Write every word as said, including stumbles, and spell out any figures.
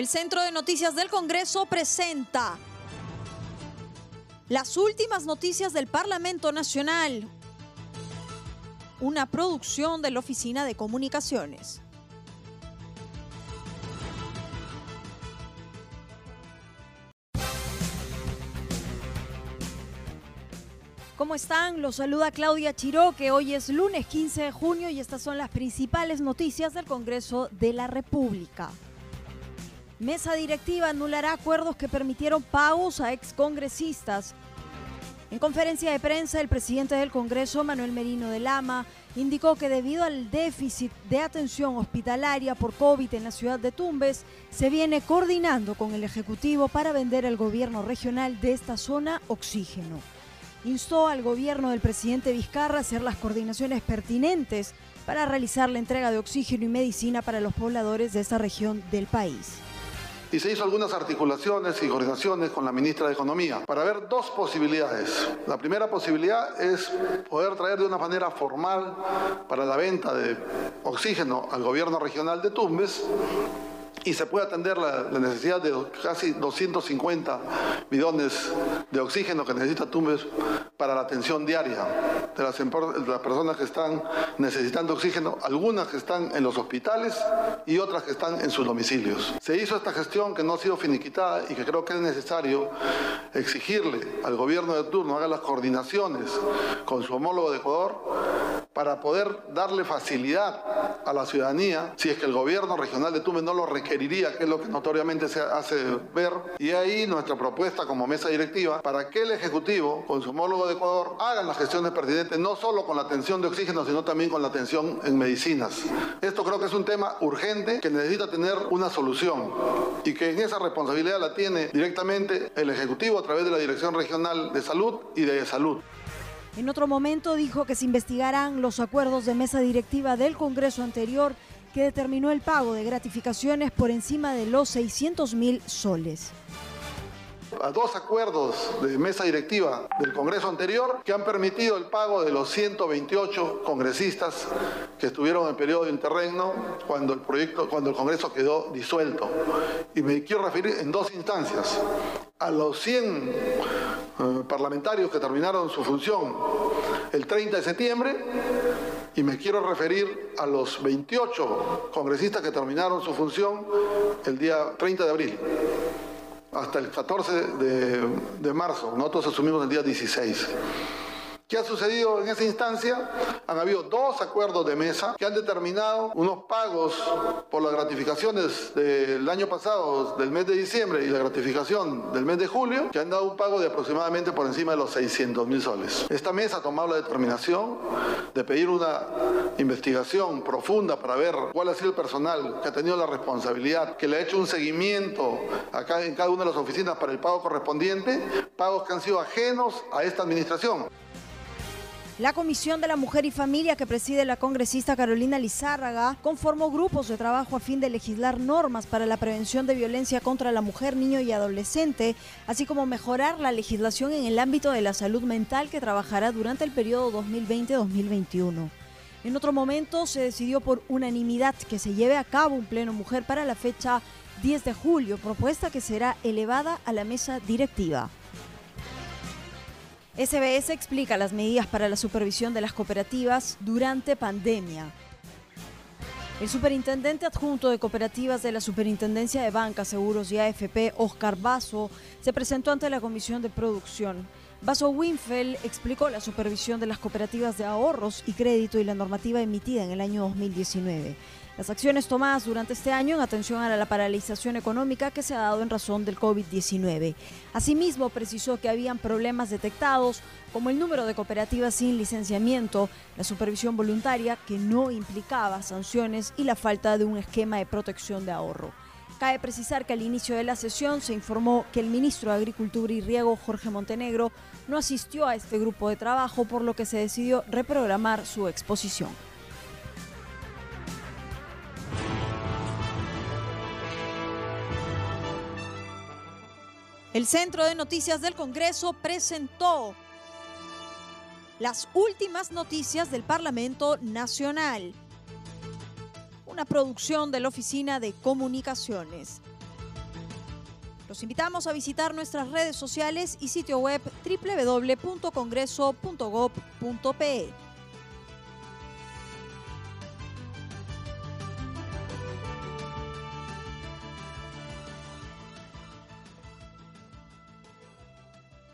El Centro de Noticias del Congreso presenta las últimas noticias del Parlamento Nacional, una producción de la Oficina de Comunicaciones. ¿Cómo están? Los saluda Claudia Chiroque. Hoy es lunes quince de junio y estas son las principales noticias del Congreso de la República. Mesa directiva anulará acuerdos que permitieron pagos a excongresistas. En conferencia de prensa, el presidente del Congreso, Manuel Merino de Lama, indicó que debido al déficit de atención hospitalaria por COVID en la ciudad de Tumbes, se viene coordinando con el Ejecutivo para vender al gobierno regional de esta zona oxígeno. Instó al gobierno del presidente Vizcarra a hacer las coordinaciones pertinentes para realizar la entrega de oxígeno y medicina para los pobladores de esta región del país. Y se hizo algunas articulaciones y coordinaciones con la ministra de Economía para ver dos posibilidades. La primera posibilidad es poder traer de una manera formal para la venta de oxígeno al gobierno regional de Tumbes, y se puede atender la, la necesidad de casi doscientos cincuenta bidones de oxígeno que necesita Tumbes para la atención diaria de las, de las personas que están necesitando oxígeno, algunas que están en los hospitales y otras que están en sus domicilios. Se hizo esta gestión que no ha sido finiquitada y que creo que es necesario exigirle al gobierno de turno haga las coordinaciones con su homólogo de Ecuador para poder darle facilidad a la ciudadanía si es que el gobierno regional de Tumbes no lo requiere. Queriría, que es lo que notoriamente se hace ver, y ahí nuestra propuesta como mesa directiva para que el Ejecutivo con su homólogo de Ecuador hagan las gestiones pertinentes, no solo con la atención de oxígeno sino también con la atención en medicinas. Esto creo que es un tema urgente que necesita tener una solución y que en esa responsabilidad la tiene directamente el Ejecutivo a través de la Dirección Regional de Salud y de Salud. En otro momento dijo que se investigarán los acuerdos de mesa directiva del Congreso anterior que determinó el pago de gratificaciones por encima de los seiscientos mil soles. A dos acuerdos de mesa directiva del Congreso anterior que han permitido el pago de los ciento veintiocho congresistas que estuvieron en el periodo interregno cuando el proyecto, cuando el Congreso quedó disuelto. Y me quiero referir en dos instancias. A los cien eh, parlamentarios que terminaron su función el treinta de septiembre, y me quiero referir a los veintiocho congresistas que terminaron su función el día treinta de abril, hasta el catorce de marzo. Nosotros asumimos el día dieciséis. ¿Qué ha sucedido en esa instancia? Han habido dos acuerdos de mesa que han determinado unos pagos por las gratificaciones del año pasado, del mes de diciembre, y la gratificación del mes de julio, que han dado un pago de aproximadamente por encima de los seiscientos mil soles. Esta mesa ha tomado la determinación de pedir una investigación profunda para ver cuál ha sido el personal que ha tenido la responsabilidad, que le ha hecho un seguimiento acá en cada una de las oficinas para el pago correspondiente, pagos que han sido ajenos a esta administración. La Comisión de la Mujer y Familia, que preside la congresista Carolina Lizárraga, conformó grupos de trabajo a fin de legislar normas para la prevención de violencia contra la mujer, niño y adolescente, así como mejorar la legislación en el ámbito de la salud mental que trabajará durante el periodo dos mil veinte a dos mil veintiuno. En otro momento, se decidió por unanimidad que se lleve a cabo un pleno mujer para la fecha diez de julio, propuesta que será elevada a la mesa directiva. S B S explica las medidas para la supervisión de las cooperativas durante pandemia. El superintendente adjunto de cooperativas de la Superintendencia de Banca, Seguros y A F P, Óscar Basso, se presentó ante la Comisión de Producción. Basso Winfeld explicó la supervisión de las cooperativas de ahorros y crédito y la normativa emitida en el año dos mil diecinueve. Las acciones tomadas durante este año en atención a la paralización económica que se ha dado en razón del COVID diecinueve. Asimismo, precisó que habían problemas detectados, como el número de cooperativas sin licenciamiento, la supervisión voluntaria que no implicaba sanciones y la falta de un esquema de protección de ahorro. Cabe precisar que al inicio de la sesión se informó que el ministro de Agricultura y Riego, Jorge Montenegro, no asistió a este grupo de trabajo, por lo que se decidió reprogramar su exposición. El Centro de Noticias del Congreso presentó las últimas noticias del Parlamento Nacional, una producción de la Oficina de Comunicaciones. Los invitamos a visitar nuestras redes sociales y sitio web doble u doble u doble u punto congreso punto gob punto pe.